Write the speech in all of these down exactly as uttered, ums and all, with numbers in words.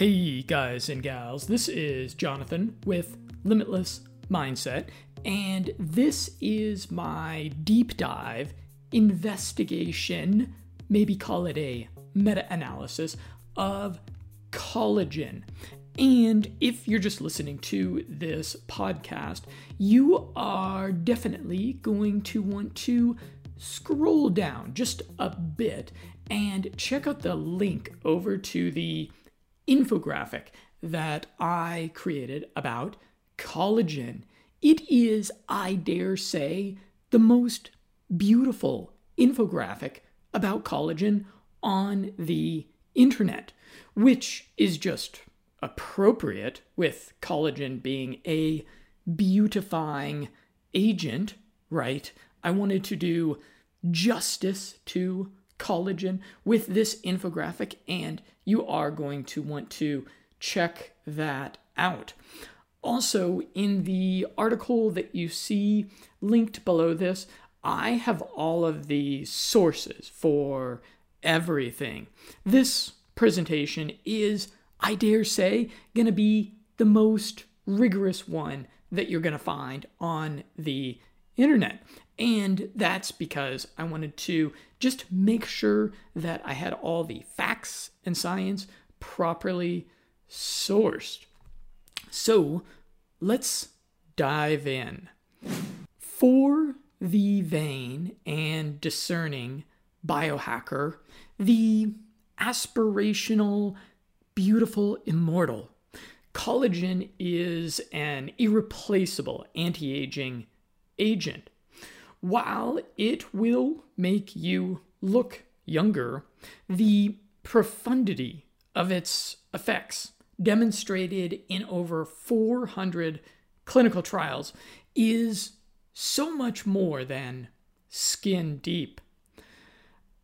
Hey guys and gals, this is Jonathan with Limitless Mindset, and this is my deep dive investigation, maybe call it a meta-analysis, of collagen. And if you're just listening to this podcast, you are definitely going to want to scroll down just a bit and check out the link over to the infographic that I created about collagen. It is, I dare say, the most beautiful infographic about collagen on the internet, which is just appropriate with collagen being a beautifying agent, right? I wanted to do justice to collagen with this infographic, and you are going to want to check that out. Also, in the article that you see linked below this, I have all of the sources for everything. This presentation is, I dare say, going to be the most rigorous one that you're going to find on the internet. And that's because I wanted to just make sure that I had all the facts and science properly sourced. So let's dive in. For the vain and discerning biohacker, the aspirational, beautiful immortal, collagen is an irreplaceable anti-aging agent. While it will make you look younger, the profundity of its effects, demonstrated in over four hundred clinical trials, is so much more than skin deep.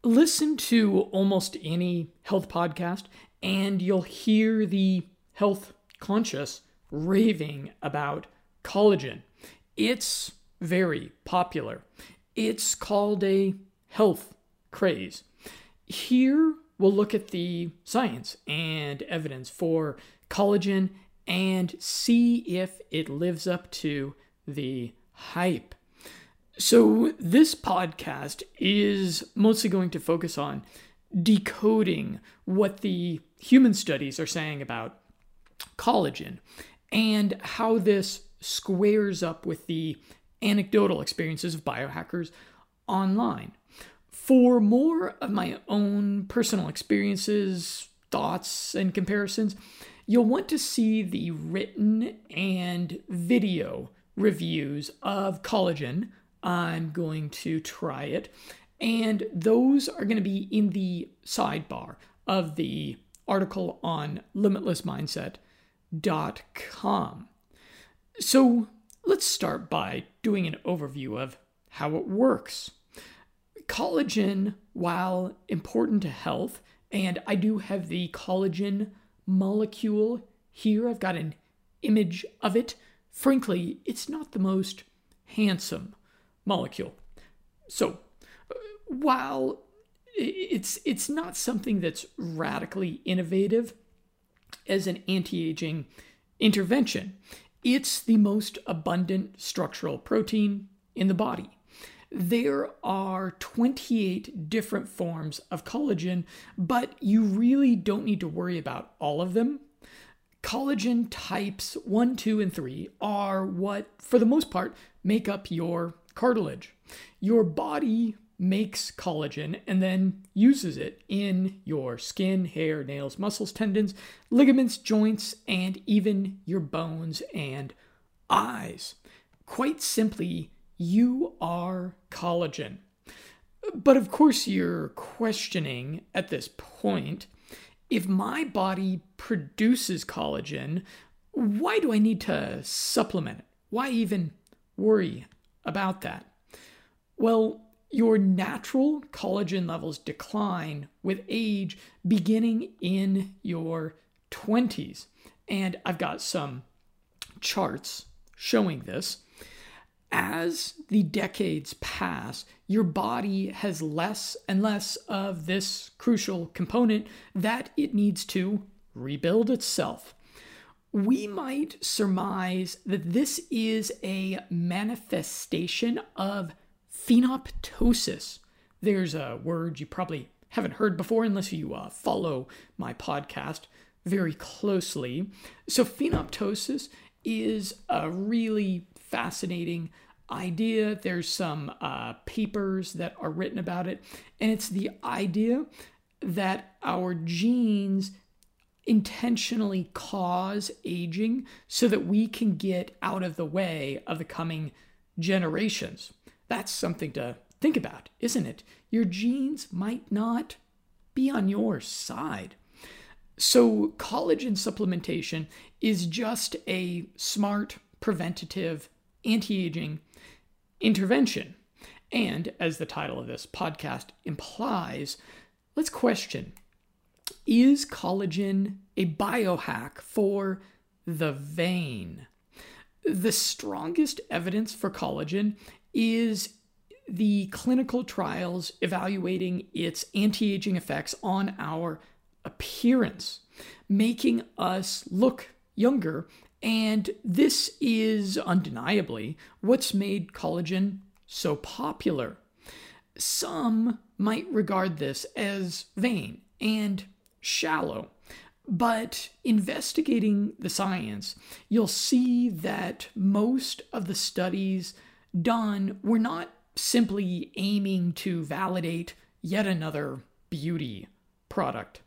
Listen to almost any health podcast, and you'll hear the health conscious raving about collagen. It's very popular. It's called a health craze. Here, we'll look at the science and evidence for collagen and see if it lives up to the hype. So this podcast is mostly going to focus on decoding what the human studies are saying about collagen and how this squares up with the anecdotal experiences of biohackers online. For more of my own personal experiences, thoughts, and comparisons, you'll want to see the written and video reviews of collagen. I'm going to try it, and those are going to be in the sidebar of the article on limitless mindset dot com. So let's start by doing an overview of how it works. Collagen, while important to health, and I do have the collagen molecule here. I've got an image of it. Frankly, it's not the most handsome molecule. So while it's, it's not something that's radically innovative as an anti-aging intervention, it's the most abundant structural protein in the body. There are twenty-eight different forms of collagen, but you really don't need to worry about all of them. Collagen types one, two, and three are what, for the most part, make up your cartilage. Your body makes collagen and then uses it in your skin, hair, nails, muscles, tendons, ligaments, joints, and even your bones and eyes. Quite simply, you are collagen. But of course, you're questioning at this point, if my body produces collagen, why do I need to supplement it? Why even worry about that? Well, your natural collagen levels decline with age, beginning in your twenties. And I've got some charts showing this. As the decades pass, your body has less and less of this crucial component that it needs to rebuild itself. We might surmise that this is a manifestation of phenoptosis. There's a word you probably haven't heard before unless you uh, follow my podcast very closely. So phenoptosis is a really fascinating idea. There's some uh, papers that are written about it, and it's the idea that our genes intentionally cause aging so that we can get out of the way of the coming generations. That's something to think about, isn't it? Your genes might not be on your side. So collagen supplementation is just a smart, preventative, anti-aging intervention. And as the title of this podcast implies, let's question, is collagen a biohack for the vein? The strongest evidence for collagen is the clinical trials evaluating its anti-aging effects on our appearance, making us look younger. And this is undeniably what's made collagen so popular. Some might regard this as vain and shallow, but investigating the science, you'll see that most of the studies done were not simply aiming to validate yet another beauty product.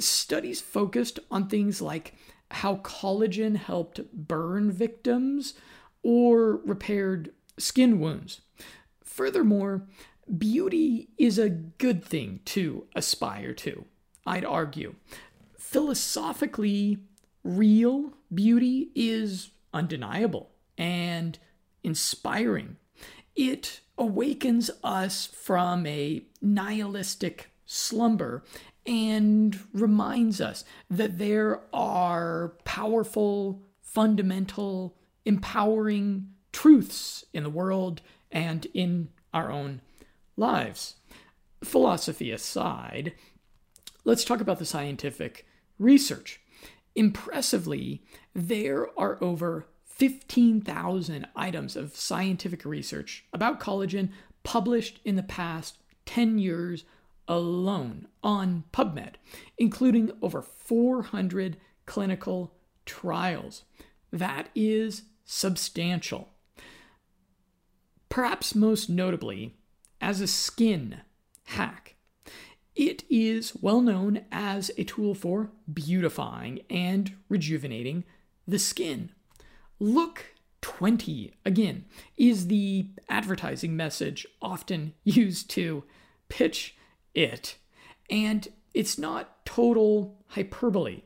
Studies focused on things like how collagen helped burn victims or repaired skin wounds. Furthermore, beauty is a good thing to aspire to, I'd argue. Philosophically, real beauty is undeniable and inspiring. It awakens us from a nihilistic slumber and reminds us that there are powerful, fundamental, empowering truths in the world and in our own lives. Philosophy aside, let's talk about the scientific research. Impressively, there are over fifteen thousand items of scientific research about collagen published in the past ten years alone on PubMed, including over four hundred clinical trials. That is substantial. Perhaps most notably, as a skin hack, it is well known as a tool for beautifying and rejuvenating the skin. Look twenty, again, is the advertising message often used to pitch it, and it's not total hyperbole.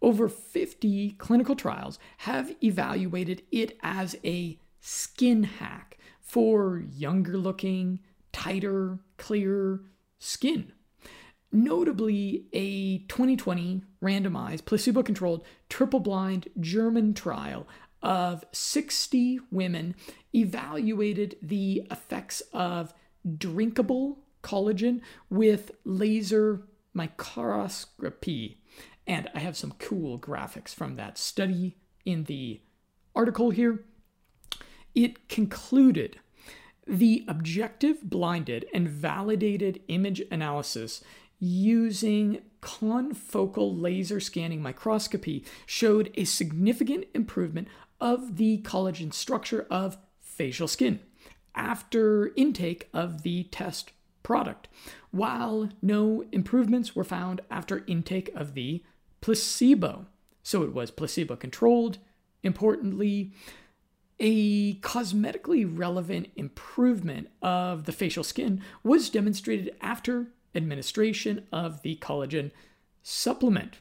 Over fifty clinical trials have evaluated it as a skin hack for younger looking, tighter, clearer skin. Notably, a twenty twenty randomized, placebo-controlled, triple-blind German trial of sixty women evaluated the effects of drinkable collagen with laser microscopy. And I have some cool graphics from that study in the article here. It concluded the objective, blinded, and validated image analysis using confocal laser scanning microscopy showed a significant improvement of the collagen structure of facial skin after intake of the test product, while no improvements were found after intake of the placebo. So it was placebo controlled. Importantly, a cosmetically relevant improvement of the facial skin was demonstrated after administration of the collagen supplement.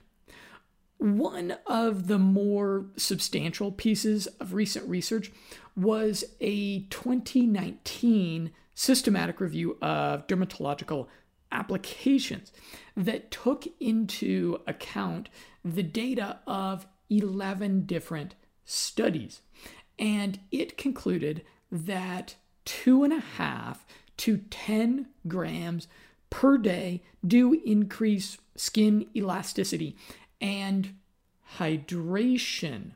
One of the more substantial pieces of recent research was a twenty nineteen systematic review of dermatological applications that took into account the data of eleven different studies. And it concluded that two and a half to ten grams per day do increase skin elasticity and hydration.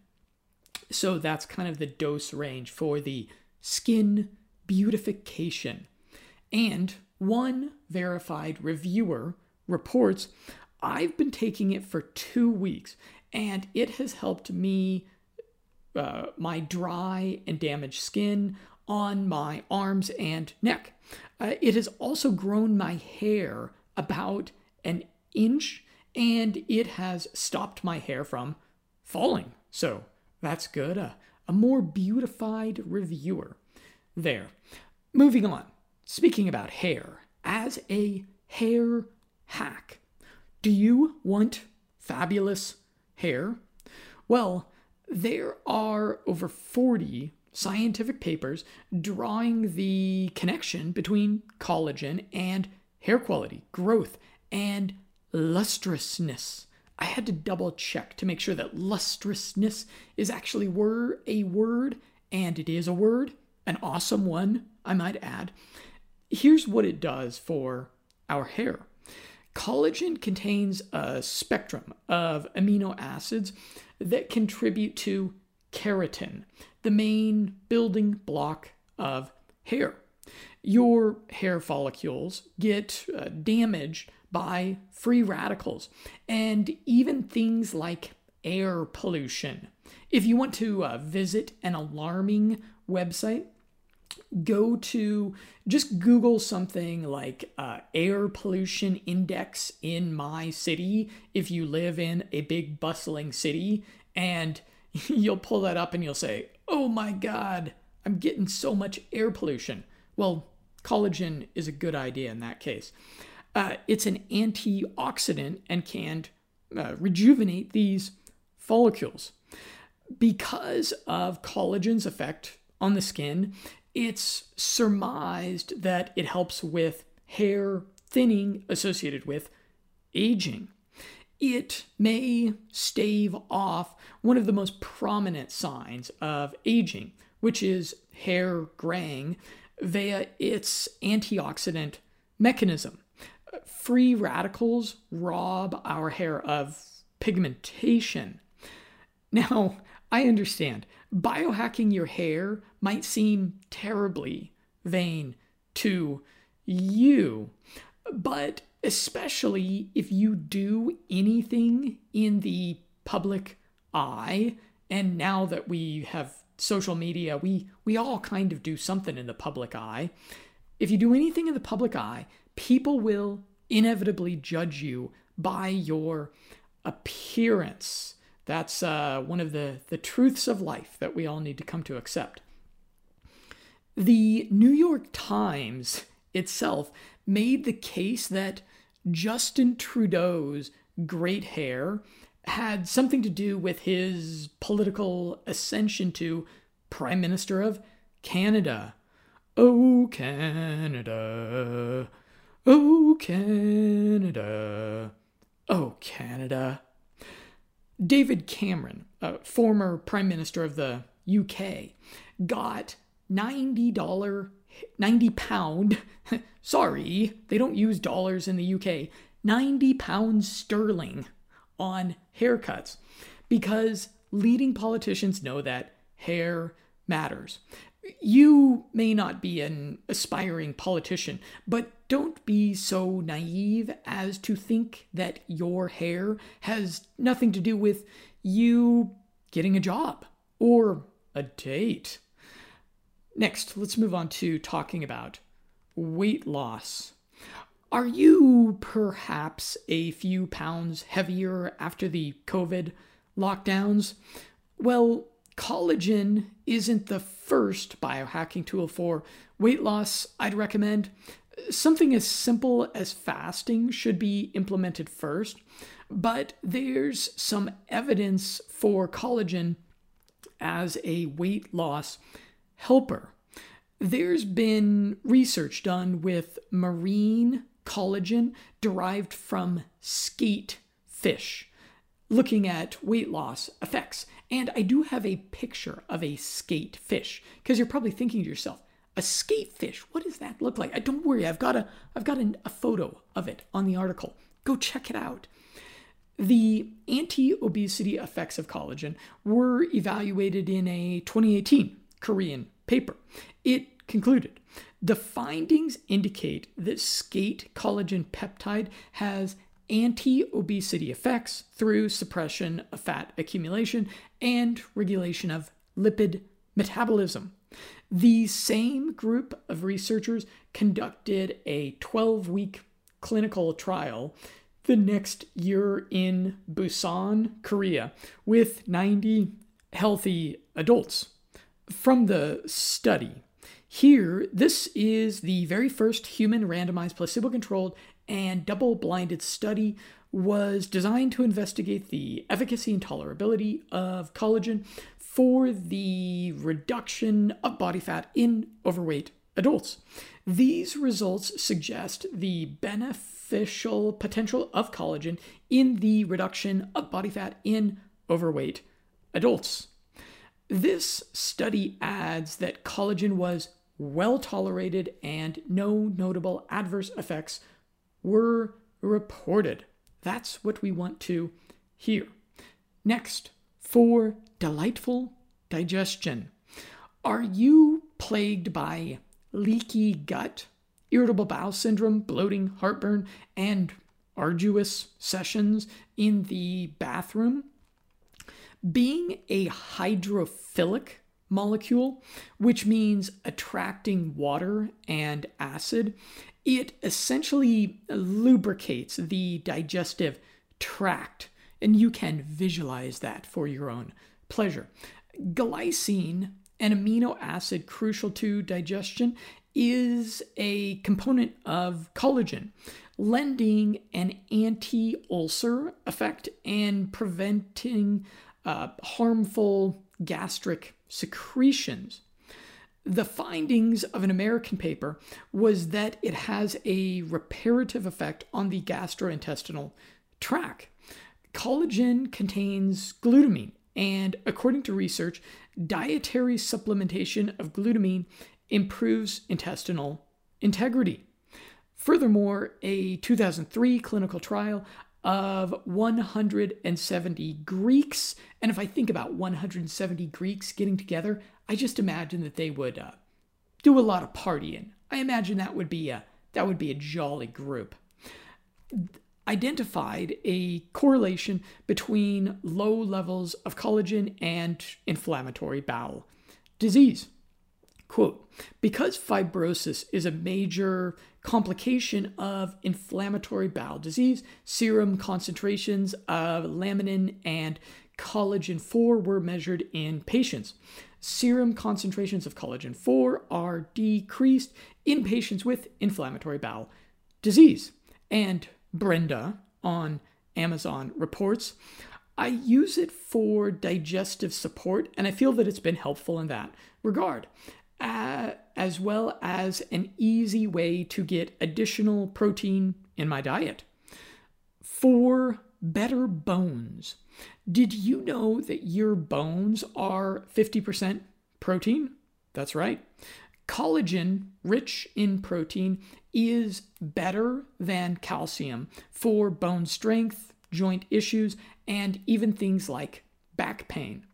So that's kind of the dose range for the skin beautification. And one verified reviewer reports, I've been taking it for two weeks and it has helped me, uh, my dry and damaged skin on my arms and neck. Uh, it has also grown my hair about an inch and it has stopped my hair from falling. So that's good. Uh, a more beautified reviewer there. Moving on. Speaking about hair, as a hair hack, do you want fabulous hair? Well, there are over forty scientific papers drawing the connection between collagen and hair quality, growth, and lustrousness. I had to double check to make sure that lustrousness is actually were a word, and it is a word, an awesome one, I might add. Here's what it does for our hair. Collagen contains a spectrum of amino acids that contribute to keratin, the main building block of hair. Your hair follicles get uh, damaged by free radicals and even things like air pollution. If you want to uh, visit an alarming website, go to, just Google something like uh, air pollution index in my city, if you live in a big bustling city, and you'll pull that up and you'll say, oh my God, I'm getting so much air pollution. Well, collagen is a good idea in that case. Uh, it's an antioxidant and can uh, rejuvenate these follicles. Because of collagen's effect on the skin, it's surmised that it helps with hair thinning associated with aging. It may stave off one of the most prominent signs of aging, which is hair graying, via its antioxidant mechanism. Free radicals rob our hair of pigmentation. Now, I understand, biohacking your hair might seem terribly vain to you, but especially if you do anything in the public eye, and now that we have social media, we, we all kind of do something in the public eye. If you do anything in the public eye, people will inevitably judge you by your appearance. That's uh, one of the, the truths of life that we all need to come to accept. The New York Times itself made the case that Justin Trudeau's great hair had something to do with his political ascension to Prime Minister of Canada. Oh, Canada. Oh, Canada. Oh, Canada. David Cameron, a former Prime Minister of the U K, got ninety dollar, ninety pound, sorry, they don't use dollars in the U K, ninety pounds sterling on haircuts because leading politicians know that hair matters. You may not be an aspiring politician, but don't be so naive as to think that your hair has nothing to do with you getting a job or a date. Next, let's move on to talking about weight loss. Are you perhaps a few pounds heavier after the COVID lockdowns? Well, collagen isn't the first biohacking tool for weight loss I'd recommend. Something as simple as fasting should be implemented first, but there's some evidence for collagen as a weight loss helper. There's been research done with marine collagen derived from skate fish, looking at weight loss effects. And I do have a picture of a skate fish, because you're probably thinking to yourself, a skate fish, what does that look like? Don't worry, I've got a, I've got a, a photo of it on the article. Go check it out. The anti-obesity effects of collagen were evaluated in a twenty eighteen Korean paper. It concluded, the findings indicate that skate collagen peptide has anti-obesity effects through suppression of fat accumulation and regulation of lipid metabolism. The same group of researchers conducted a twelve-week clinical trial the next year in Busan, Korea, with ninety healthy adults. From the study here, this is the very first human randomized placebo-controlled and double-blinded study, was designed to investigate the efficacy and tolerability of collagen for the reduction of body fat in overweight adults. These results suggest the beneficial potential of collagen in the reduction of body fat in overweight adults. This study adds that collagen was well tolerated and no notable adverse effects were reported. That's what we want to hear. Next, for delightful digestion. Are you plagued by leaky gut, irritable bowel syndrome, bloating, heartburn, and arduous sessions in the bathroom? Being a hydrophilic molecule, which means attracting water and acid, it essentially lubricates the digestive tract, and you can visualize that for your own pleasure. Glycine, an amino acid crucial to digestion, is a component of collagen, lending an anti-ulcer effect and preventing uh, harmful gastric secretions. The findings of an American paper was that it has a reparative effect on the gastrointestinal tract. Collagen contains glutamine, and according to research, dietary supplementation of glutamine improves intestinal integrity. Furthermore, a two thousand three clinical trial of one hundred seventy Greeks, and if I think about one hundred seventy Greeks getting together, I just imagine that they would uh, do a lot of partying. I imagine that would be a, that would be a jolly group. Identified a correlation between low levels of collagen and inflammatory bowel disease. Quote, because fibrosis is a major complication of inflammatory bowel disease, serum concentrations of laminin and collagen four were measured in patients. Serum concentrations of collagen four are decreased in patients with inflammatory bowel disease. And Brenda on Amazon reports, I use it for digestive support, and I feel that it's been helpful in that regard, Uh, as well as an easy way to get additional protein in my diet. For better bones, did you know that your bones are fifty percent protein? That's right. Collagen, rich in protein, is better than calcium for bone strength, joint issues, and even things like back pain.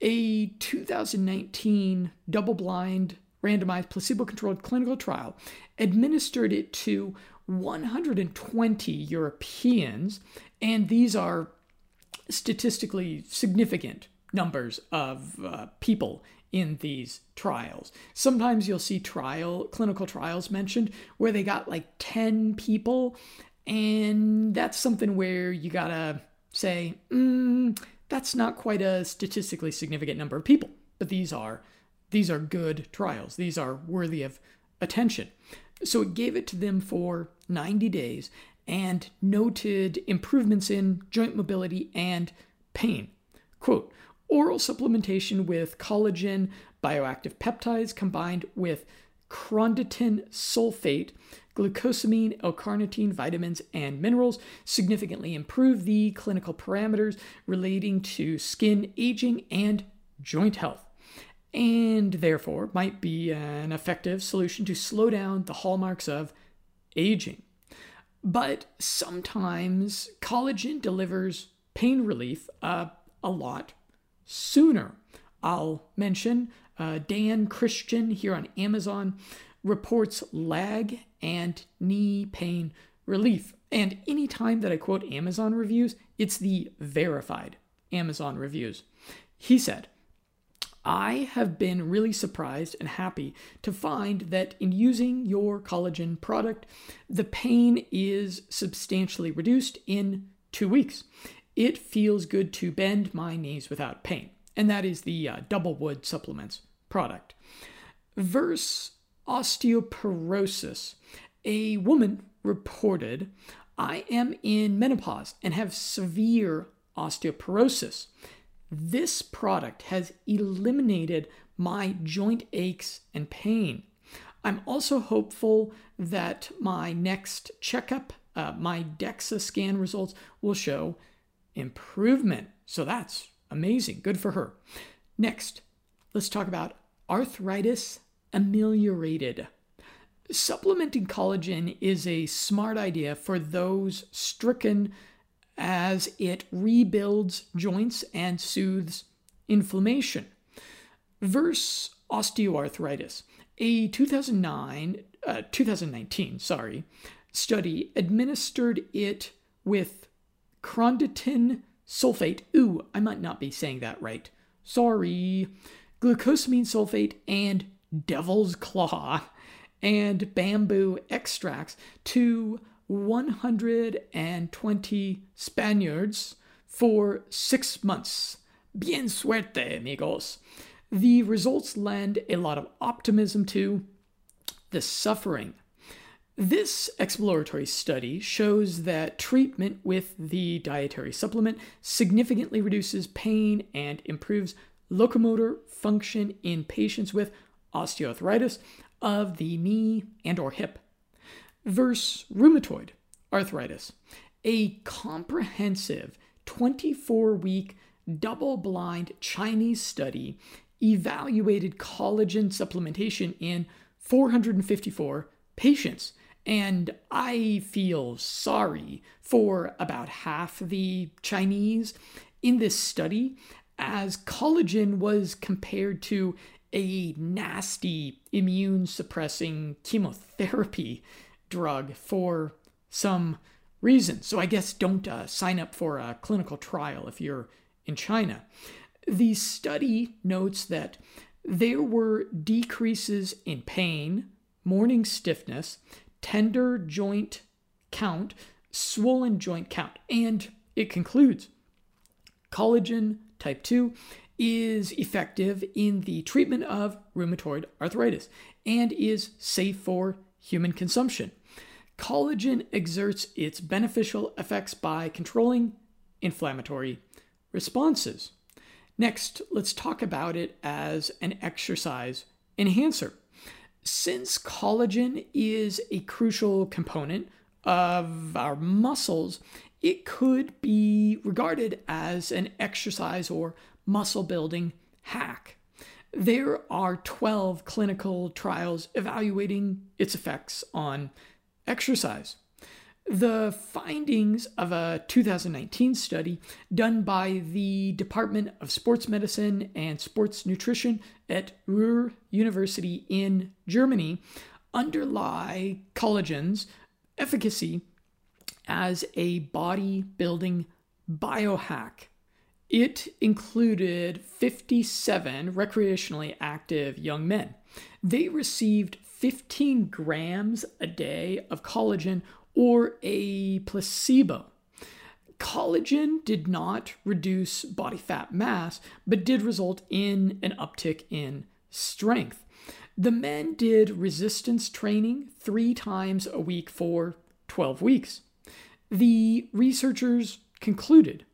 A two thousand nineteen double-blind randomized placebo-controlled clinical trial administered it to one hundred twenty Europeans, and these are statistically significant numbers of uh, people in these trials. Sometimes you'll see trial clinical trials mentioned where they got like ten people, and that's something where you gotta say, mm, that's not quite a statistically significant number of people, but these are these are good trials. These are worthy of attention. So it gave it to them for ninety days and noted improvements in joint mobility and pain. Quote, oral supplementation with collagen bioactive peptides combined with chondroitin sulfate, glucosamine, L-carnitine, vitamins, and minerals significantly improve the clinical parameters relating to skin aging and joint health, and therefore might be an effective solution to slow down the hallmarks of aging. But sometimes collagen delivers pain relief uh, a lot sooner. I'll mention uh, Dan Christian here on Amazon reports lag and knee pain relief. And any time that I quote Amazon reviews, it's the verified Amazon reviews. He said, I have been really surprised and happy to find that in using your collagen product, the pain is substantially reduced in two weeks. It feels good to bend my knees without pain. And that is the uh, Doublewood Supplements product. Versus osteoporosis, a woman reported, I am in menopause and have severe osteoporosis. This product has eliminated my joint aches and pain. I'm also hopeful that my next checkup, uh, my DEXA scan results, will show improvement. So that's amazing. Good for her. Next, let's talk about arthritis ameliorated. Supplementing collagen is a smart idea for those stricken as it rebuilds joints and soothes inflammation. Versus osteoarthritis, a two thousand nine, uh, twenty nineteen sorry, study administered it with chondroitin sulfate, ooh, I might not be saying that right, sorry, glucosamine sulfate, and devil's claw, and bamboo extracts to one hundred twenty Spaniards for six months. Bien suerte, amigos. The results lend a lot of optimism to the suffering. This exploratory study shows that treatment with the dietary supplement significantly reduces pain and improves locomotor function in patients with osteoarthritis of the knee and or hip. Versus rheumatoid arthritis, a comprehensive twenty-four week double-blind Chinese study evaluated collagen supplementation in four hundred fifty-four patients. And I feel sorry for about half the Chinese in this study, as collagen was compared to a nasty immune-suppressing chemotherapy drug for some reason. So I guess don't uh, sign up for a clinical trial if you're in China. The study notes that there were decreases in pain, morning stiffness, tender joint count, swollen joint count, and it concludes collagen type two is effective in the treatment of rheumatoid arthritis and is safe for human consumption. Collagen exerts its beneficial effects by controlling inflammatory responses. Next, let's talk about it as an exercise enhancer. Since collagen is a crucial component of our muscles, it could be regarded as an exercise or muscle building hack. There are twelve clinical trials evaluating its effects on exercise. The findings of a two thousand nineteen study done by the Department of Sports Medicine and Sports Nutrition at Ruhr University in Germany underlie collagen's efficacy as a bodybuilding biohack. It included fifty-seven recreationally active young men. They received fifteen grams a day of collagen or a placebo. Collagen did not reduce body fat mass, but did result in an uptick in strength. The men did resistance training three times a week for twelve weeks. The researchers concluded,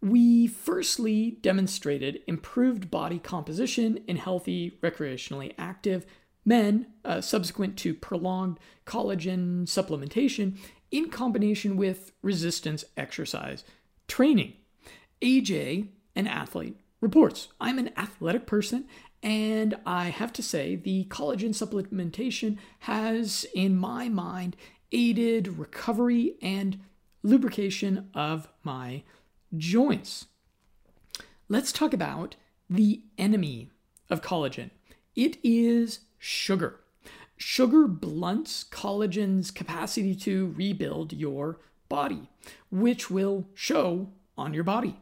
we firstly demonstrated improved body composition in healthy, recreationally active men uh, subsequent to prolonged collagen supplementation in combination with resistance exercise training. A J, an athlete, reports, I'm an athletic person, and I have to say the collagen supplementation has, in my mind, aided recovery and lubrication of my joints. Let's talk about the enemy of collagen. It is sugar. Sugar blunts collagen's capacity to rebuild your body, which will show on your body.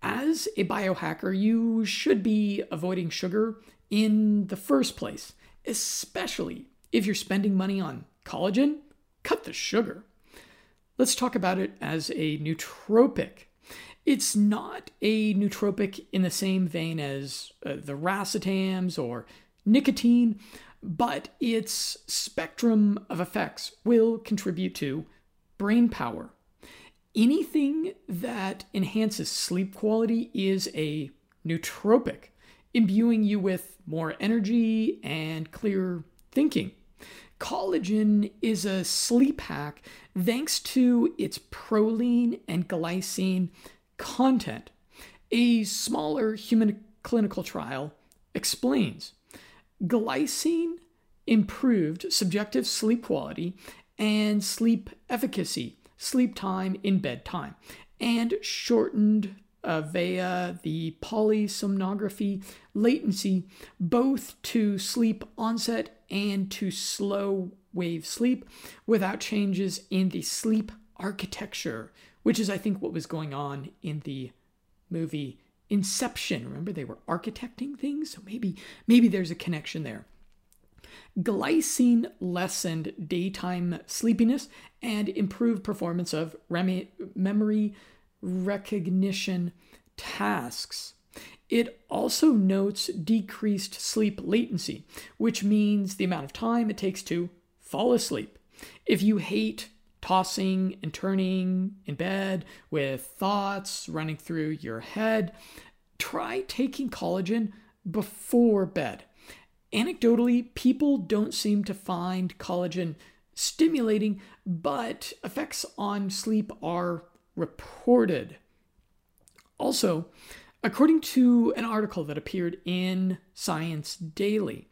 As a biohacker, you should be avoiding sugar in the first place, especially if you're spending money on collagen. Cut the sugar. Let's talk about it as a nootropic. It's not a nootropic in the same vein as uh, the racetams or nicotine, but its spectrum of effects will contribute to brain power. Anything that enhances sleep quality is a nootropic, imbuing you with more energy and clearer thinking. Collagen is a sleep hack thanks to its proline and glycine content. A smaller human clinical trial explains. Glycine improved subjective sleep quality and sleep efficacy, sleep time in bedtime, and shortened uh, via the polysomnography latency, both to sleep onset and to slow wave sleep without changes in the sleep architecture, which is, I think, what was going on in the movie Inception. Remember, they were architecting things, so maybe maybe there's a connection there. Glycine lessened daytime sleepiness and improved performance of rem- memory recognition tasks. It also notes decreased sleep latency, which means the amount of time it takes to fall asleep. If you hate tossing and turning in bed with thoughts running through your head, try taking collagen before bed. Anecdotally, people don't seem to find collagen stimulating, but effects on sleep are reported. Also, according to an article that appeared in Science Daily,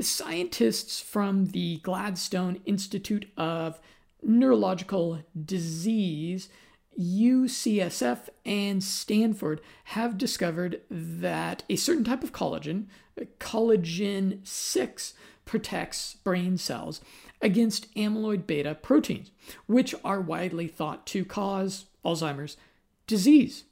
scientists from the Gladstone Institute of Neurological Disease, U C S F, and Stanford have discovered that a certain type of collagen, collagen six, protects brain cells against amyloid beta proteins, which are widely thought to cause Alzheimer's disease.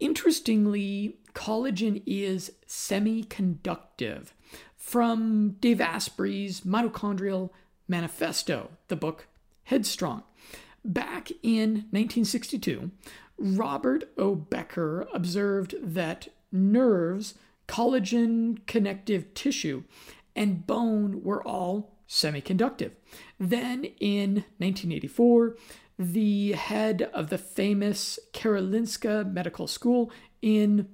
Interestingly, collagen is semiconductive, from Dave Asprey's Mitochondrial Manifesto, the book Headstrong. Back in nineteen sixty-two, Robert O. Becker observed that nerves, collagen connective tissue, and bone were all semiconductive. Then in nineteen eighty-four, the head of the famous Karolinska Medical School in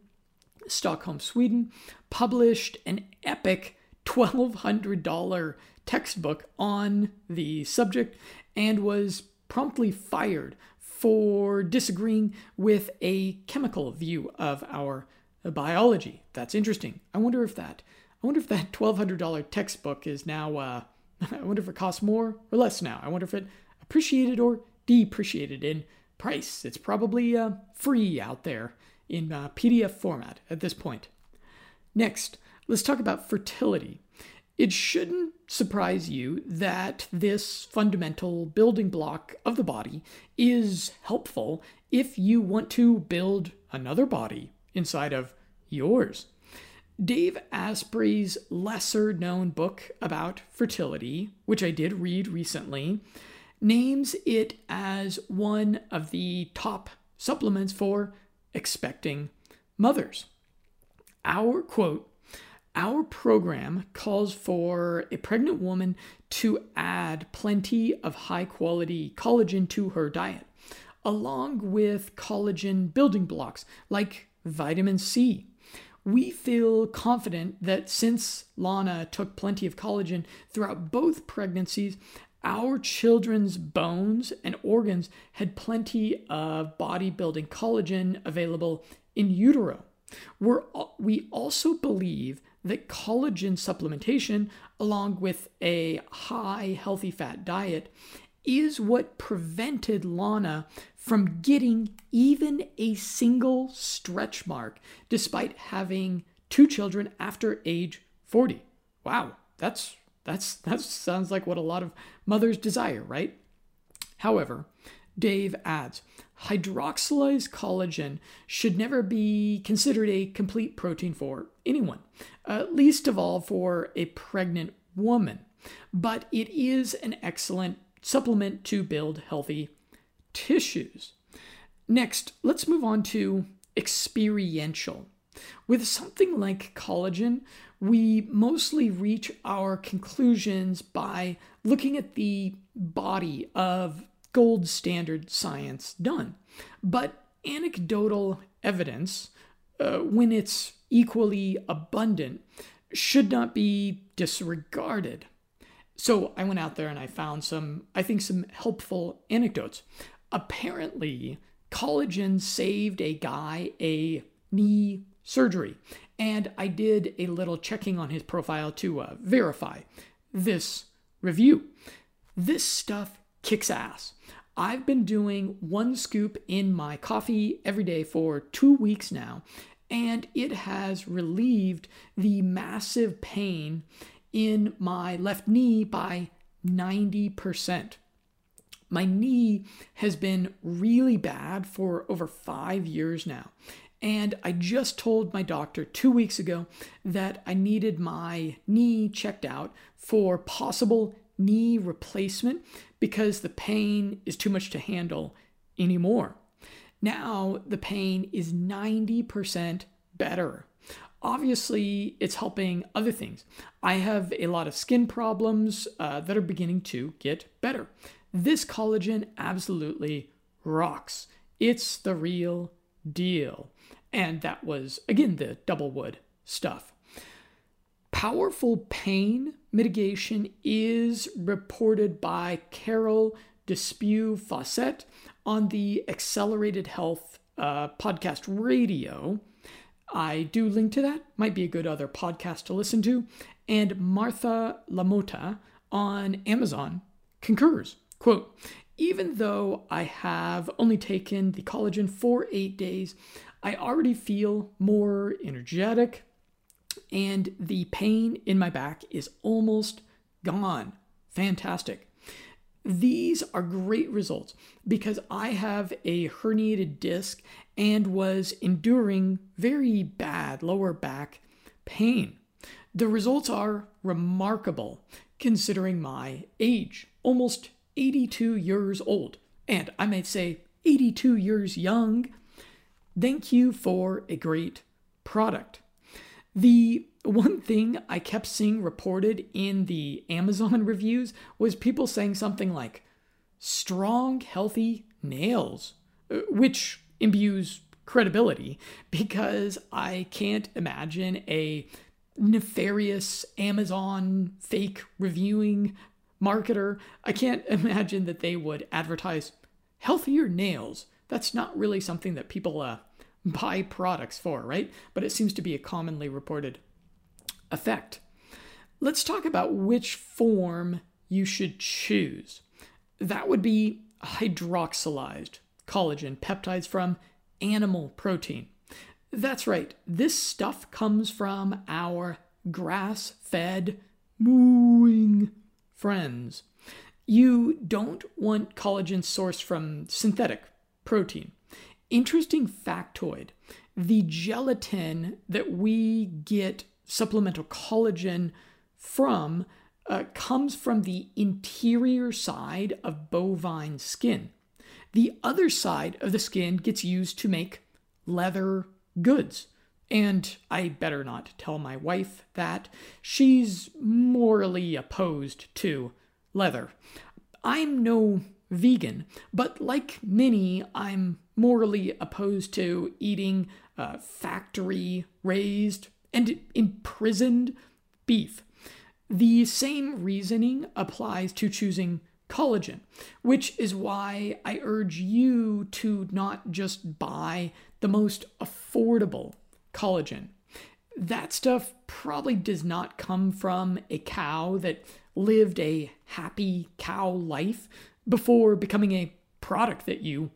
Stockholm, Sweden, published an epic twelve hundred dollars textbook on the subject and was promptly fired for disagreeing with a chemical view of our biology. That's interesting. I wonder if that I wonder if that twelve hundred dollars textbook is now, uh, I wonder if it costs more or less now. I wonder if it appreciated or depreciated in price. It's probably uh, free out there in uh, P D F format at this point. Next, let's talk about fertility. It shouldn't surprise you that this fundamental building block of the body is helpful if you want to build another body inside of yours. Dave Asprey's lesser-known book about fertility, which I did read recently, names it as one of the top supplements for expecting mothers. Our quote, "Our program calls for a pregnant woman to add plenty of high-quality collagen to her diet, along with collagen building blocks like vitamin C. We feel confident that since Lana took plenty of collagen throughout both pregnancies, our children's bones and organs had plenty of bodybuilding collagen available in utero. We're, we also believe that collagen supplementation, along with a high healthy fat diet, is what prevented Lana from getting even a single stretch mark, despite having two children after age forty. Wow, that's that's that sounds like what a lot of mothers desire, right? However, Dave adds, hydroxylized collagen should never be considered a complete protein for anyone, uh, least of all for a pregnant woman, but it is an excellent supplement to build healthy tissues. Next, let's move on to experiential. With something like collagen, we mostly reach our conclusions by looking at the body of gold standard science done. But anecdotal evidence, uh, when it's equally abundant, should not be disregarded. So I went out there and I found some, I think, some helpful anecdotes. Apparently, collagen saved a guy a knee surgery, and I did a little checking on his profile to uh, verify this review. This stuff kicks ass. I've been doing one scoop in my coffee every day for two weeks now, and it has relieved the massive pain in my left knee by ninety percent. My knee has been really bad for over five years now, and I just told my doctor two weeks ago that I needed my knee checked out for possible knee replacement because the pain is too much to handle anymore. Now the pain is ninety percent better. Obviously, it's helping other things. I have a lot of skin problems uh, that are beginning to get better. This collagen absolutely rocks. It's the real deal. And that was, again, the Doublewood stuff. Powerful pain mitigation is reported by Carol Despieux Fawcett on the Accelerated Health uh, podcast radio. I do link to that. Might be a good other podcast to listen to. And Martha LaMotta on Amazon concurs. Quote, even though I have only taken the collagen for eight days, I already feel more energetic and the pain in my back is almost gone. Fantastic. These are great results because I have a herniated disc and was enduring very bad lower back pain. The results are remarkable considering my age, almost eighty-two years old, and I may say eighty-two years young. Thank you for a great product. The one thing I kept seeing reported in the Amazon reviews was people saying something like, strong, healthy nails, which imbues credibility because I can't imagine a nefarious Amazon fake reviewing marketer. I can't imagine that they would advertise healthier nails. That's not really something that people uh, buy products for, right? But it seems to be a commonly reported effect. Let's talk about which form you should choose. That would be hydroxylized collagen peptides from animal protein. That's right. This stuff comes from our grass-fed mooing friends. You don't want collagen sourced from synthetic protein. Interesting factoid, the gelatin that we get supplemental collagen from uh, comes from the interior side of bovine skin. The other side of the skin gets used to make leather goods. And I better not tell my wife that. She's morally opposed to leather. I'm no vegan, but like many, I'm morally opposed to eating uh, factory-raised and imprisoned beef. The same reasoning applies to choosing collagen, which is why I urge you to not just buy the most affordable collagen. That stuff probably does not come from a cow that lived a happy cow life before becoming a product that you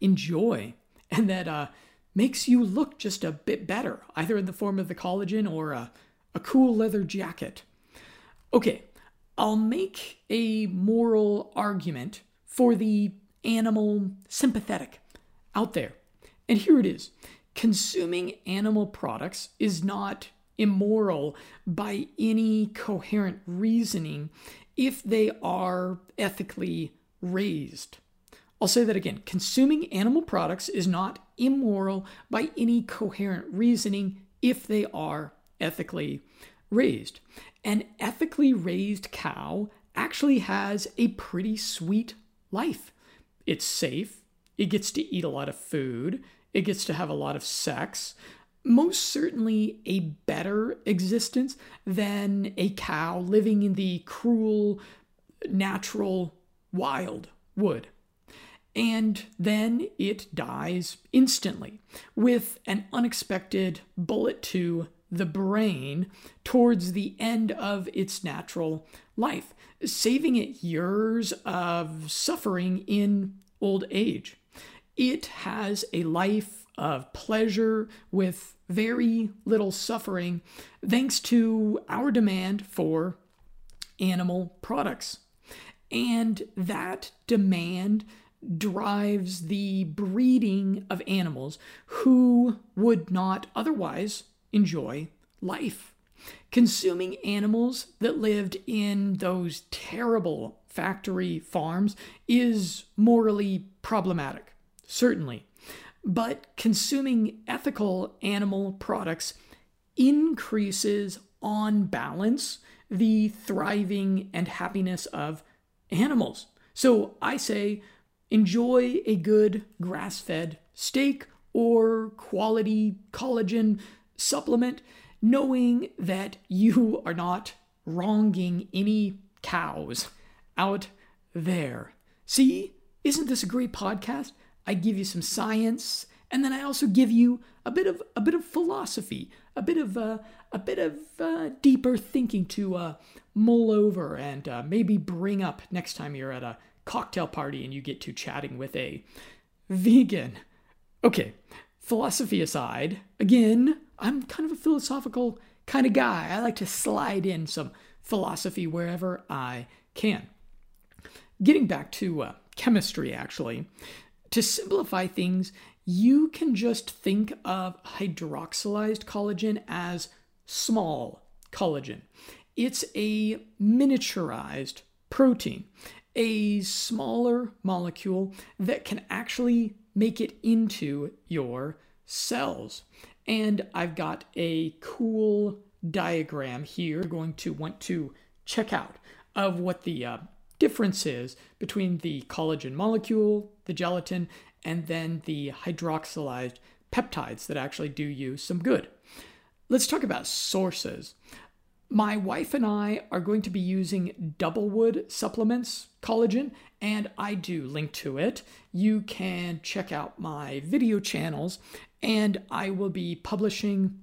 enjoy and that uh, makes you look just a bit better, either in the form of the collagen or a, a cool leather jacket. Okay, I'll make a moral argument for the animal sympathetic out there. And here it is. Consuming animal products is not immoral by any coherent reasoning if they are ethically raised. I'll say that again. Consuming animal products is not immoral by any coherent reasoning if they are ethically raised. An ethically raised cow actually has a pretty sweet life. It's safe. It gets to eat a lot of food. It gets to have a lot of sex. Most certainly a better existence than a cow living in the cruel, natural wild would. And then it dies instantly with an unexpected bullet to the brain towards the end of its natural life, saving it years of suffering in old age. It has a life of pleasure with very little suffering thanks to our demand for animal products. And that demand drives the breeding of animals who would not otherwise enjoy life. Consuming animals that lived in those terrible factory farms is morally problematic, certainly. But consuming ethical animal products increases, on balance, the thriving and happiness of animals. So I say, enjoy a good grass-fed steak or quality collagen supplement, knowing that you are not wronging any cows out there. See, isn't this a great podcast? I give you some science, and then I also give you a bit of a bit of philosophy, a bit of uh, a bit of uh, deeper thinking to uh, mull over and uh, maybe bring up next time you're at a cocktail party and you get to chatting with a vegan. Okay, philosophy aside, again, I'm kind of a philosophical kind of guy. I like to slide in some philosophy wherever I can. Getting back to uh, chemistry, actually, to simplify things, you can just think of hydroxylized collagen as small collagen. It's a miniaturized protein, a smaller molecule that can actually make it into your cells. And I've got a cool diagram here you're going to want to check out of what the uh, difference is between the collagen molecule, the gelatin, and then the hydroxylized peptides that actually do you some good. Let's talk about sources. My wife and I are going to be using Doublewood Supplements collagen, and I do link to it. You can check out my video channels, and I will be publishing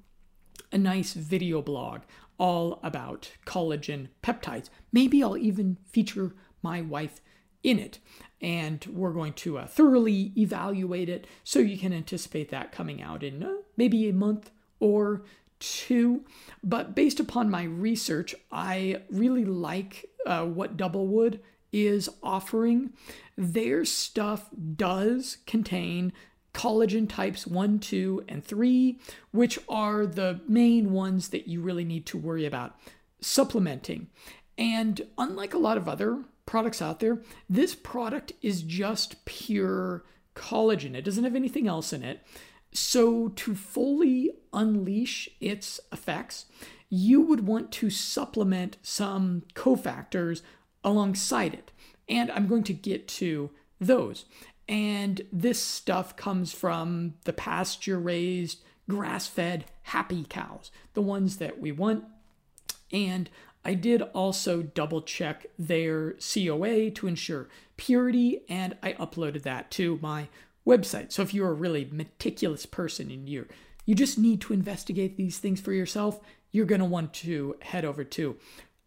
a nice video blog all about collagen peptides. Maybe I'll even feature my wife in it, and we're going to uh, thoroughly evaluate it, so you can anticipate that coming out in uh, maybe a month or two. But based upon my research, I really like uh, what Doublewood is offering. Their stuff does contain collagen types one, two, and three, which are the main ones that you really need to worry about supplementing. And unlike a lot of other products out there, this product is just pure collagen. It doesn't have anything else in it. So to fully unleash its effects, you would want to supplement some cofactors alongside it. And I'm going to get to those. And this stuff comes from the pasture-raised, grass-fed, happy cows, the ones that we want. And I did also double-check their C O A to ensure purity, and I uploaded that to my website. So if you're a really meticulous person and you you just need to investigate these things for yourself, you're going to want to head over to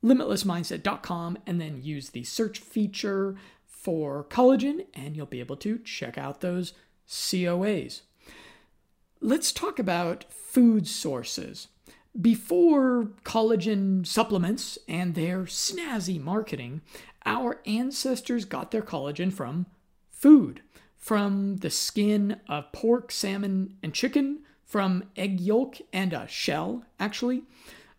limitless mindset dot com and then use the search feature for collagen, and you'll be able to check out those C O As. Let's talk about food sources. Before collagen supplements and their snazzy marketing, our ancestors got their collagen from food, from the skin of pork, salmon, and chicken, from egg yolk and a shell, actually,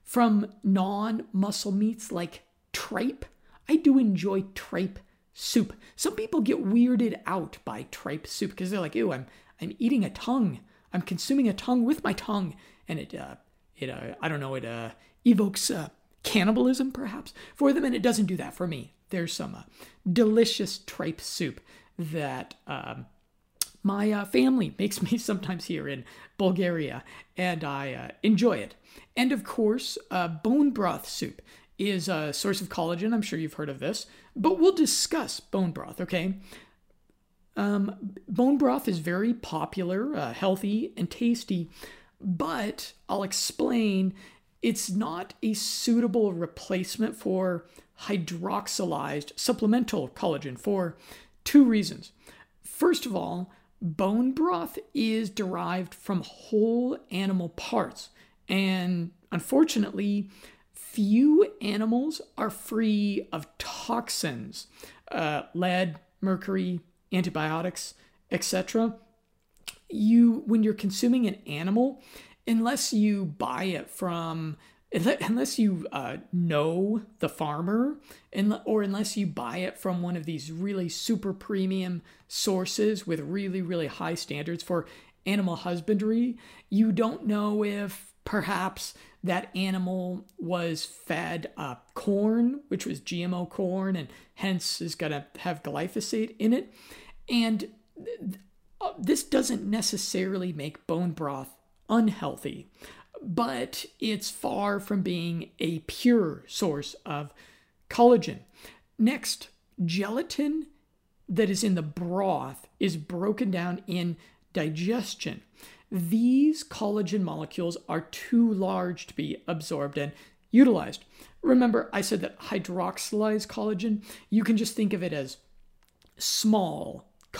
from non-muscle meats like tripe. I do enjoy tripe soup. Some people get weirded out by tripe soup because they're like, ew, I'm, I'm eating a tongue. I'm consuming a tongue with my tongue, and it... Uh, It, uh, I don't know, it uh, evokes uh, cannibalism, perhaps, for them, and it doesn't do that for me. There's some uh, delicious tripe soup that um, my uh, family makes me sometimes here in Bulgaria, and I uh, enjoy it. And, of course, uh, bone broth soup is a source of collagen. I'm sure you've heard of this, but we'll discuss bone broth, okay? Um, bone broth is very popular, uh, healthy, and tasty. But I'll explain, it's not a suitable replacement for hydroxylized supplemental collagen for two reasons. First of all, bone broth is derived from whole animal parts, and unfortunately, few animals are free of toxins, uh, lead, mercury, antibiotics, et cetera. You, when you're consuming an animal, unless you buy it from, unless you uh, know the farmer, and or unless you buy it from one of these really super premium sources with really, really high standards for animal husbandry, you don't know if perhaps that animal was fed uh, corn, which was G M O corn, and hence is going to have glyphosate in it. And th- This doesn't necessarily make bone broth unhealthy, but it's far from being a pure source of collagen. Next, gelatin that is in the broth is broken down in digestion. These collagen molecules are too large to be absorbed and utilized. Remember, I said that hydroxylized collagen, you can just think of it as small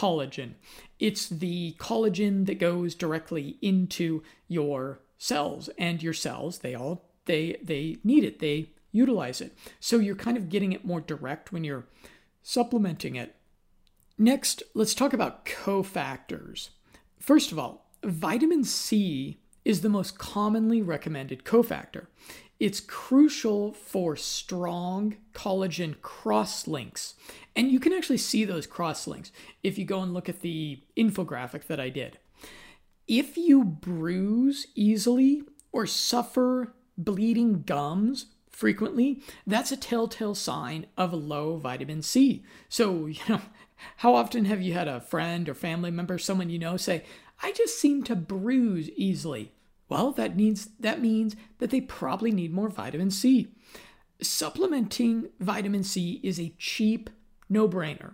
collagen. It's the collagen that goes directly into your cells, and your cells, they all, they, they need it. They utilize it. So you're kind of getting it more direct when you're supplementing it. Next, let's talk about cofactors. First of all, vitamin C is the most commonly recommended cofactor. It's crucial for strong collagen cross-links. And you can actually see those cross-links if you go and look at the infographic that I did. If you bruise easily or suffer bleeding gums frequently, that's a telltale sign of low vitamin C. So, you know, how often have you had a friend or family member, someone you know, say, I just seem to bruise easily? Well, that means, that means that they probably need more vitamin C. Supplementing vitamin C is a cheap no-brainer,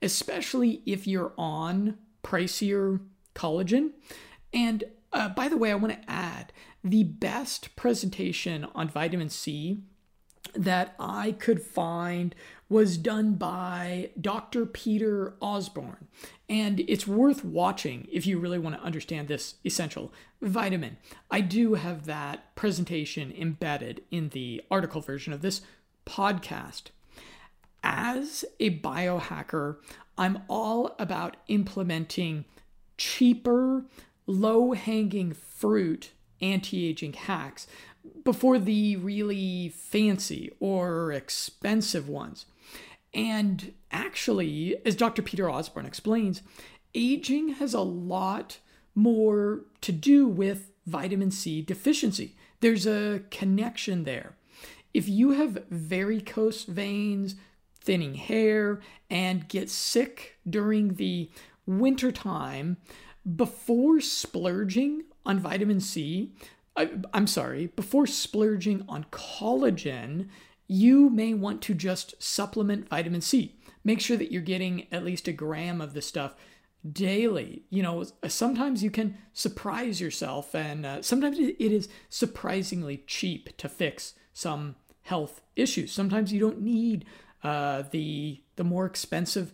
especially if you're on pricier collagen. And uh, by the way, I want to add, the best presentation on vitamin C that I could find was done by Doctor Peter Osborne. And it's worth watching if you really want to understand this essential vitamin. I do have that presentation embedded in the article version of this podcast. As a biohacker, I'm all about implementing cheaper, low-hanging fruit anti-aging hacks before the really fancy or expensive ones. And actually, as Doctor Peter Osborne explains, aging has a lot more to do with vitamin C deficiency. There's a connection there. If you have varicose veins, thinning hair, and get sick during the wintertime, before splurging on vitamin C, I, I'm sorry, before splurging on collagen, you may want to just supplement vitamin C. Make sure that you're getting at least a gram of the stuff daily. You know, sometimes you can surprise yourself, and uh, sometimes it is surprisingly cheap to fix some health issues. Sometimes you don't need uh, the the more expensive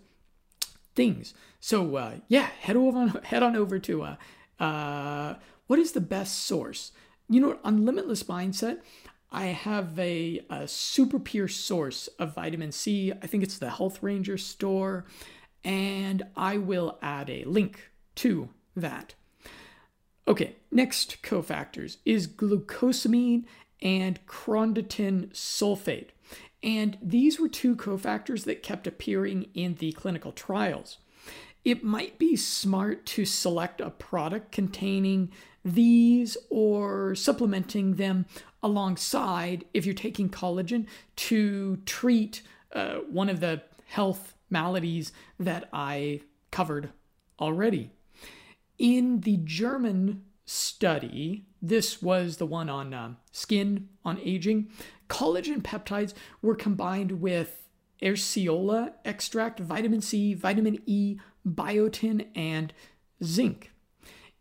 things. So uh, yeah, head over, head on over to uh, uh, what is the best source? You know, on Limitless Mindset, I have a, a super pure source of vitamin C. I think it's the Health Ranger store, and I will add a link to that. Okay, next cofactors is glucosamine and chondroitin sulfate. And these were two cofactors that kept appearing in the clinical trials. It might be smart to select a product containing these or supplementing them alongside if you're taking collagen to treat uh, one of the health maladies that I covered already. In the German study, this was the one on um, skin, on aging, collagen peptides were combined with Erciola extract, vitamin C, vitamin E, biotin, and zinc.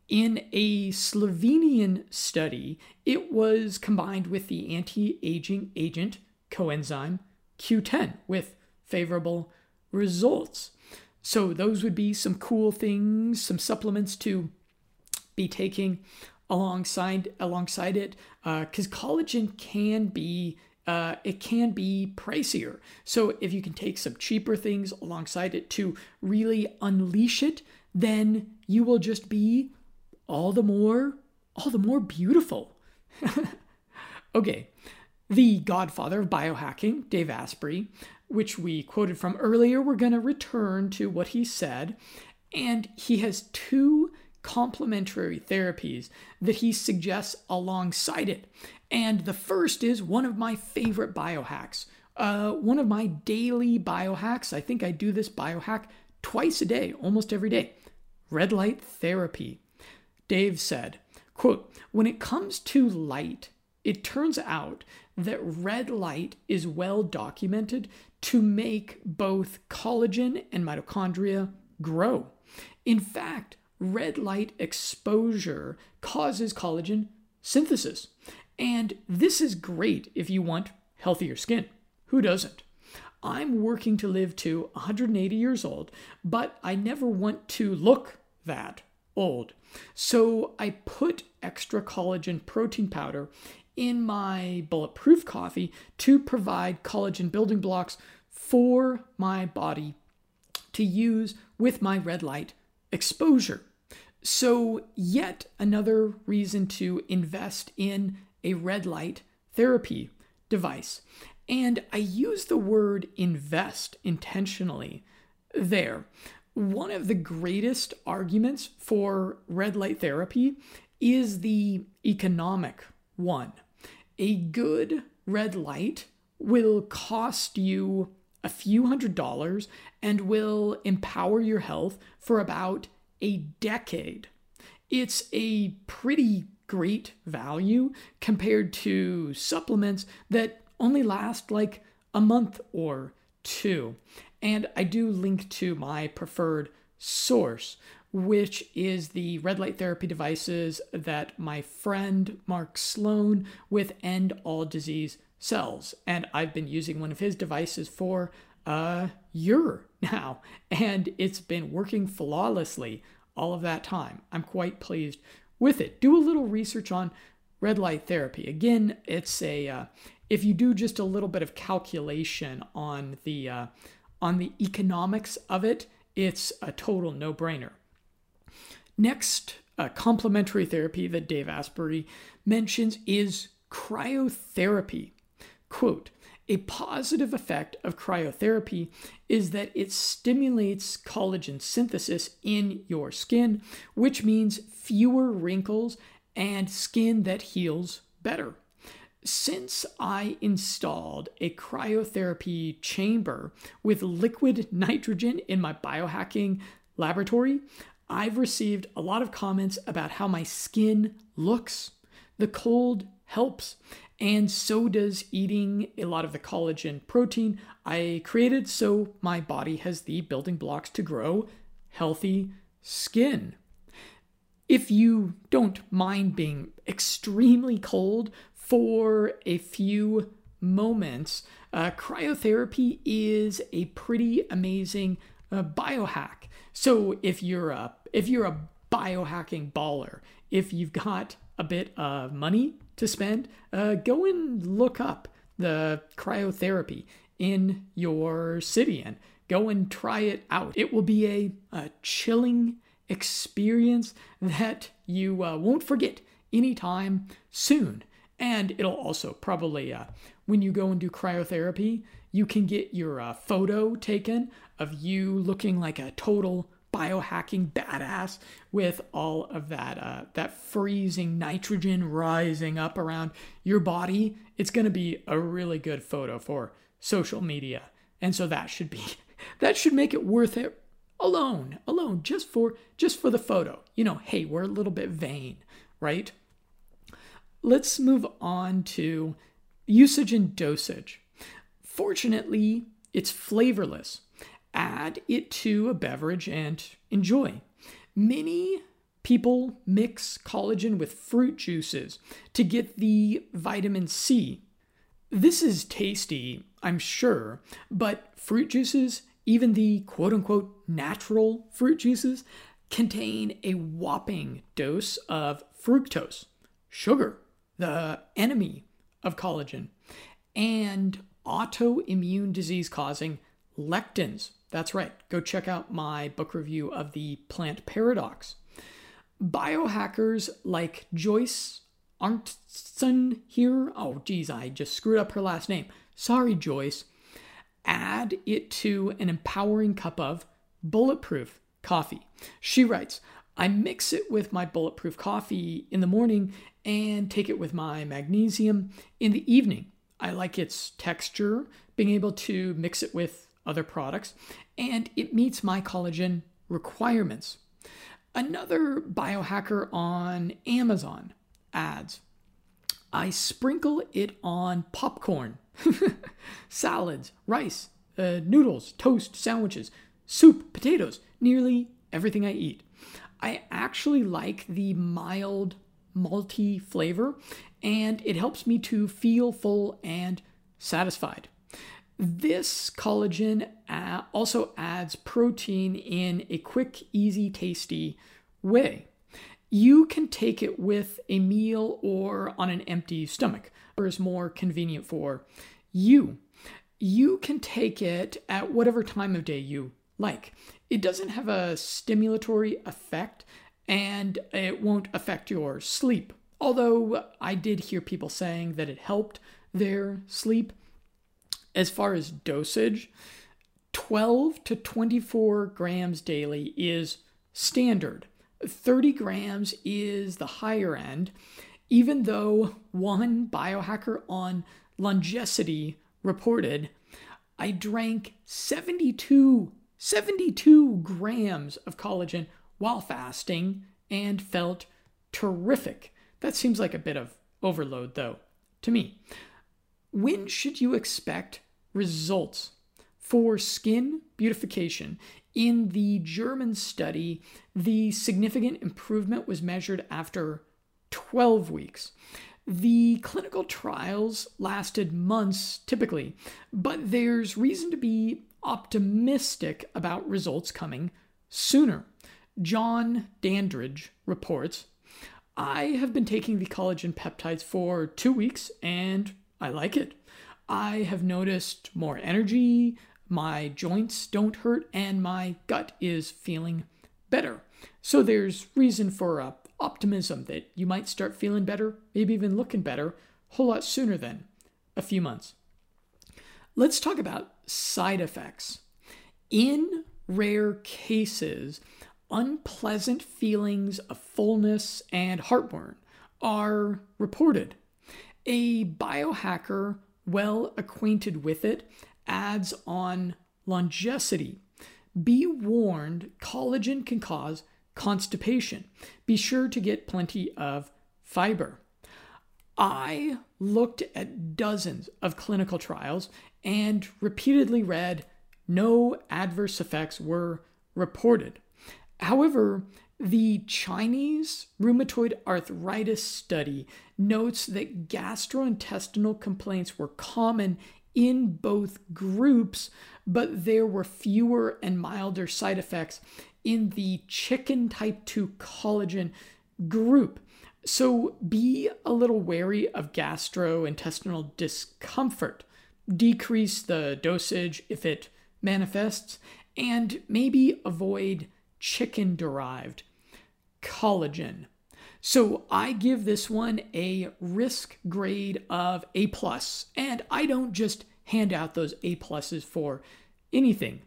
In a Slovenian study, it was combined with the anti-aging agent coenzyme Q ten with favorable results. So those would be some cool things, some supplements to be taking alongside alongside it, because uh, collagen can be uh, it can be pricier. So if you can take some cheaper things alongside it to really unleash it, then you will just be all the more all the more beautiful. Okay, the godfather of biohacking, Dave Asprey, which we quoted from earlier, we're going to return to what he said. And he has two complementary therapies that he suggests alongside it. And the first is one of my favorite biohacks. Uh, one of my daily biohacks, I think I do this biohack twice a day, almost every day, red light therapy. Dave said, quote, "When it comes to light, it turns out that red light is well documented to make both collagen and mitochondria grow. In fact, red light exposure causes collagen synthesis. And this is great if you want healthier skin. Who doesn't? I'm working to live to one hundred eighty years old, but I never want to look that old. So I put extra collagen protein powder in my Bulletproof coffee to provide collagen building blocks for my body to use with my red light exposure." So yet another reason to invest in a red light therapy device. And I use the word invest intentionally there. One of the greatest arguments for red light therapy is the economic one. A good red light will cost you a few hundred dollars and will empower your health for about a decade. It's a pretty great value compared to supplements that only last like a month or two. And I do link to my preferred source, which is the red light therapy devices that my friend Mark Sloan with End All Disease sells. And I've been using one of his devices for a year now, and it's been working flawlessly all of that time. I'm quite pleased with it. Do a little research on red light therapy. Again, it's a uh, if you do just a little bit of calculation on the uh, on the economics of it, it's a total no-brainer. Next, a complementary therapy that Dave Asprey mentions is cryotherapy. Quote, "A positive effect of cryotherapy is that it stimulates collagen synthesis in your skin, which means fewer wrinkles and skin that heals better. Since I installed a cryotherapy chamber with liquid nitrogen in my biohacking laboratory, I've received a lot of comments about how my skin looks. The cold helps, and so does eating a lot of the collagen protein I created, so my body has the building blocks to grow healthy skin. If you don't mind being extremely cold for a few moments, uh, cryotherapy is a pretty amazing uh, biohack. So if you're a if you're a biohacking baller, if you've got a bit of money to spend, uh, go and look up the cryotherapy in your city and go and try it out. It will be a, a chilling experience that you uh, won't forget anytime soon. And it'll also probably, uh, when you go and do cryotherapy, you can get your uh, photo taken of you looking like a total biohacking badass with all of that uh, that freezing nitrogen rising up around your body. It's going to be a really good photo for social media. And so that should be, that should make it worth it alone, alone, just for, just for the photo. You know, hey, we're a little bit vain, right? Let's move on to usage and dosage. Fortunately, it's flavorless. Add it to a beverage and enjoy. Many people mix collagen with fruit juices to get the vitamin C. This is tasty, I'm sure, but fruit juices, even the quote-unquote natural fruit juices, contain a whopping dose of fructose, sugar, the enemy of collagen, and autoimmune disease-causing lectins. That's right. Go check out my book review of The Plant Paradox. Biohackers like Joyce Arntzen here, oh geez, I just screwed up her last name. Sorry, Joyce. Add it to an empowering cup of Bulletproof coffee. She writes, I mix it with my Bulletproof coffee in the morning and take it with my magnesium in the evening. I like its texture, being able to mix it with other products, and it meets my collagen requirements. Another biohacker on Amazon adds, I sprinkle it on popcorn, salads, rice, uh, noodles, toast, sandwiches, soup, potatoes, nearly everything I eat. I actually like the mild malty flavor, and it helps me to feel full and satisfied. This collagen also adds protein in a quick, easy, tasty way. You can take it with a meal or on an empty stomach, or is more convenient for you. You can take it at whatever time of day you like. It doesn't have a stimulatory effect, and it won't affect your sleep. Although I did hear people saying that it helped their sleep. As far as dosage, twelve to twenty-four grams daily is standard. thirty grams is the higher end, even though one biohacker on Longevity reported, I drank seventy-two, seventy-two grams of collagen while fasting and felt terrific. That seems like a bit of overload, though, to me. When should you expect results? For skin beautification, in the German study, the significant improvement was measured after twelve weeks. The clinical trials lasted months typically, but there's reason to be optimistic about results coming sooner. John Dandridge reports, I have been taking the collagen peptides for two weeks and I like it. I have noticed more energy, my joints don't hurt, and my gut is feeling better. So there's reason for uh, optimism that you might start feeling better, maybe even looking better, a whole lot sooner than a few months. Let's talk about side effects. In rare cases, unpleasant feelings of fullness and heartburn are reported. A biohacker well acquainted with it adds on Longevity. Be warned, collagen can cause constipation. Be sure to get plenty of fiber. I looked at dozens of clinical trials and repeatedly read no adverse effects were reported. However, the Chinese rheumatoid arthritis study notes that gastrointestinal complaints were common in both groups, but there were fewer and milder side effects in the chicken type two collagen group. So be a little wary of gastrointestinal discomfort. Decrease the dosage if it manifests, and maybe avoid chicken-derived collagen. So I give this one a risk grade of A plus, and I don't just hand out those A pluses for anything.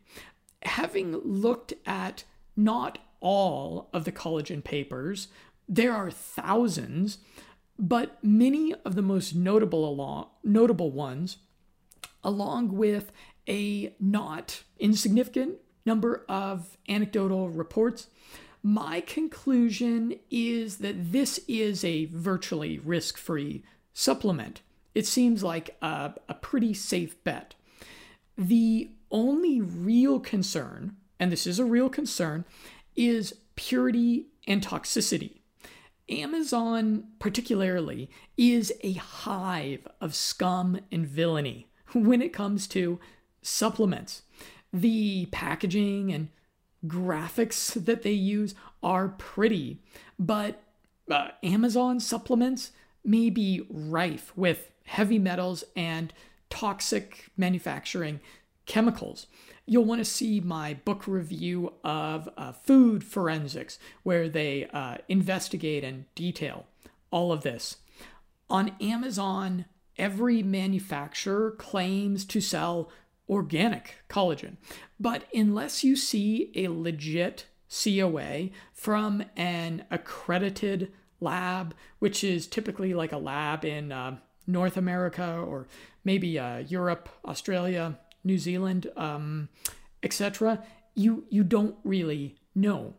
Having looked at not all of the collagen papers, there are thousands, but many of the most notable along, notable ones, along with a not insignificant number of anecdotal reports, my conclusion is that this is a virtually risk-free supplement. It seems like a, a pretty safe bet. The only real concern, and this is a real concern, is purity and toxicity. Amazon, particularly, is a hive of scum and villainy when it comes to supplements. The packaging and graphics that they use are pretty, but uh, Amazon supplements may be rife with heavy metals and toxic manufacturing chemicals. You'll want to see my book review of uh, Food Forensics, where they uh, investigate and detail all of this. On Amazon, every manufacturer claims to sell organic collagen, but unless you see a legit C O A from an accredited lab, which is typically like a lab in uh, North America or maybe uh, Europe, Australia, New Zealand, um, et cetera, you, you don't really know.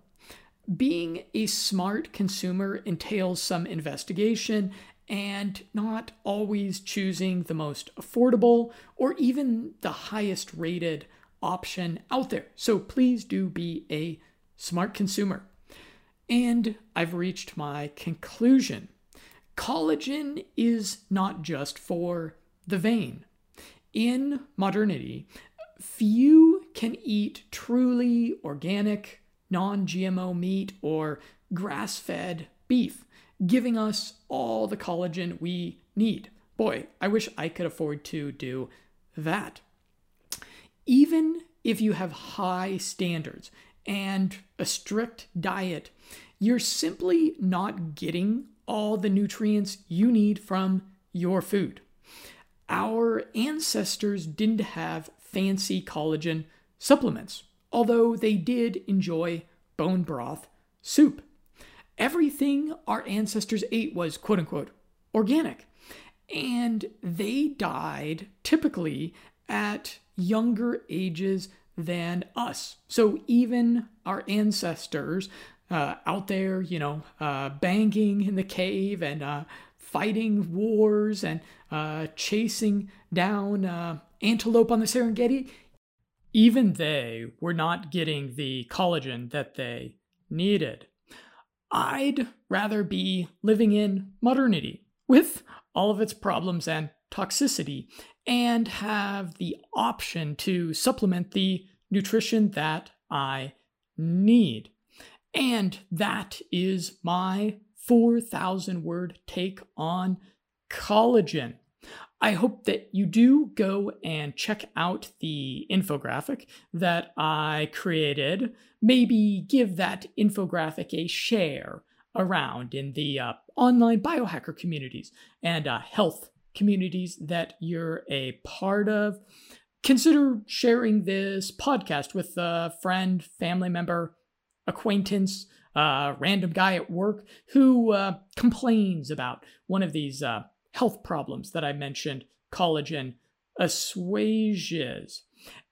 Being a smart consumer entails some investigation and not always choosing the most affordable or even the highest rated option out there. So please do be a smart consumer. And I've reached my conclusion. Collagen is not just for the vein. In modernity, few can eat truly organic, non G M O meat or grass-fed beef, giving us all the collagen we need. Boy, I wish I could afford to do that. Even if you have high standards and a strict diet, you're simply not getting all the nutrients you need from your food. Our ancestors didn't have fancy collagen supplements, although they did enjoy bone broth soup. Everything our ancestors ate was, quote unquote, organic. And they died typically at younger ages than us. So even our ancestors uh, out there, you know, uh, banging in the cave and uh, fighting wars and uh, chasing down uh, antelope on the Serengeti, even they were not getting the collagen that they needed. I'd rather be living in modernity with all of its problems and toxicity and have the option to supplement the nutrition that I need. And that is my four thousand word take on collagen. I hope that you do go and check out the infographic that I created. Maybe give that infographic a share around in the uh, online biohacker communities and uh, health communities that you're a part of. Consider sharing this podcast with a friend, family member, acquaintance, uh, random guy at work who uh, complains about one of these uh, health problems that I mentioned, collagen assuages.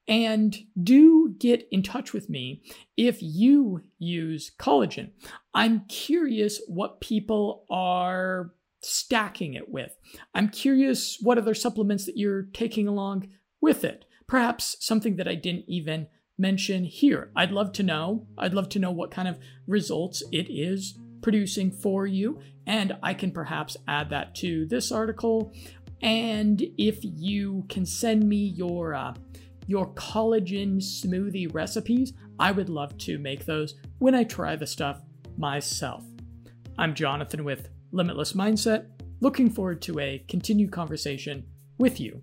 And do get in touch with me if you use collagen. I'm curious what people are stacking it with. I'm curious what other supplements that you're taking along with it. Perhaps something that I didn't even mention here. I'd love to know. I'd love to know what kind of results it is producing for you, and I can perhaps add that to this article And if you can send me your uh, your collagen smoothie recipes, I would love to make those when I try the stuff myself. I'm Jonathan with Limitless Mindset, looking forward to a continued conversation with you.